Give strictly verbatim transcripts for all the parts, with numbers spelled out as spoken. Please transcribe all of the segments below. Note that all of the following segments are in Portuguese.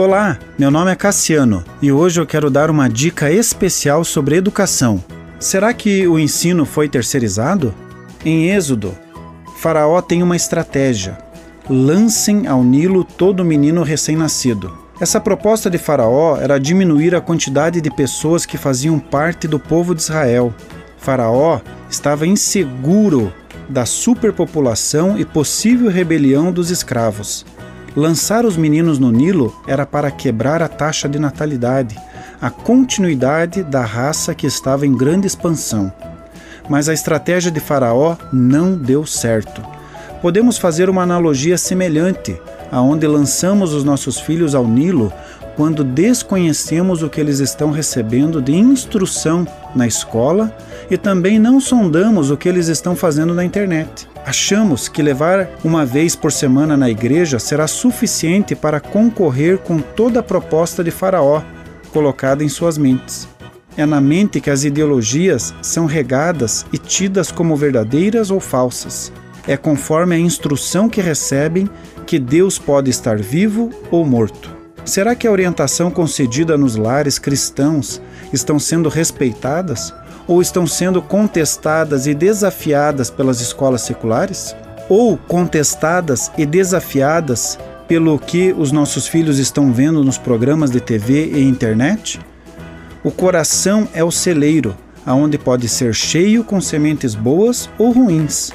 Olá, meu nome é Cassiano e hoje eu quero dar uma dica especial sobre educação. Será que o ensino foi terceirizado? Em Êxodo, Faraó tem uma estratégia: lancem ao Nilo todo menino recém-nascido. Essa proposta de Faraó era diminuir a quantidade de pessoas que faziam parte do povo de Israel. Faraó estava inseguro da superpopulação e possível rebelião dos escravos. Lançar os meninos no Nilo era para quebrar a taxa de natalidade, a continuidade da raça que estava em grande expansão. Mas a estratégia de Faraó não deu certo. Podemos fazer uma analogia semelhante, aonde lançamos os nossos filhos ao Nilo quando desconhecemos o que eles estão recebendo de instrução na escola e também não sondamos o que eles estão fazendo na internet. Achamos que levar uma vez por semana na igreja será suficiente para concorrer com toda a proposta de Faraó colocada em suas mentes. É na mente que as ideologias são regadas e tidas como verdadeiras ou falsas. É conforme a instrução que recebem que Deus pode estar vivo ou morto. Será que a orientação concedida nos lares cristãos estão sendo respeitadas ou estão sendo contestadas e desafiadas pelas escolas seculares? Ou contestadas e desafiadas pelo que os nossos filhos estão vendo nos programas de T V e internet? O coração é o celeiro, aonde pode ser cheio com sementes boas ou ruins.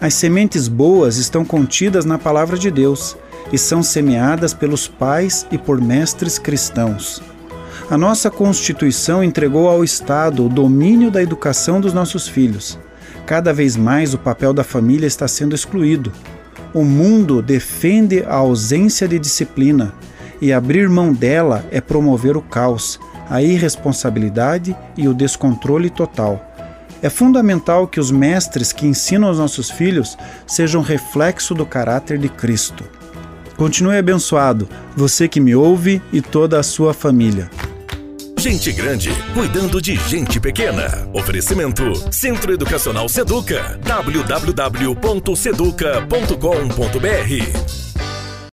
As sementes boas estão contidas na palavra de Deus e são semeadas pelos pais e por mestres cristãos. A nossa Constituição entregou ao Estado o domínio da educação dos nossos filhos. Cada vez mais o papel da família está sendo excluído. O mundo defende a ausência de disciplina e abrir mão dela é promover o caos, a irresponsabilidade e o descontrole total. É fundamental que os mestres que ensinam aos nossos filhos sejam reflexo do caráter de Cristo. Continue abençoado, você que me ouve e toda a sua família. Gente grande, cuidando de gente pequena. Oferecimento, Centro Educacional Seduca, w w w ponto seduca ponto com ponto b r.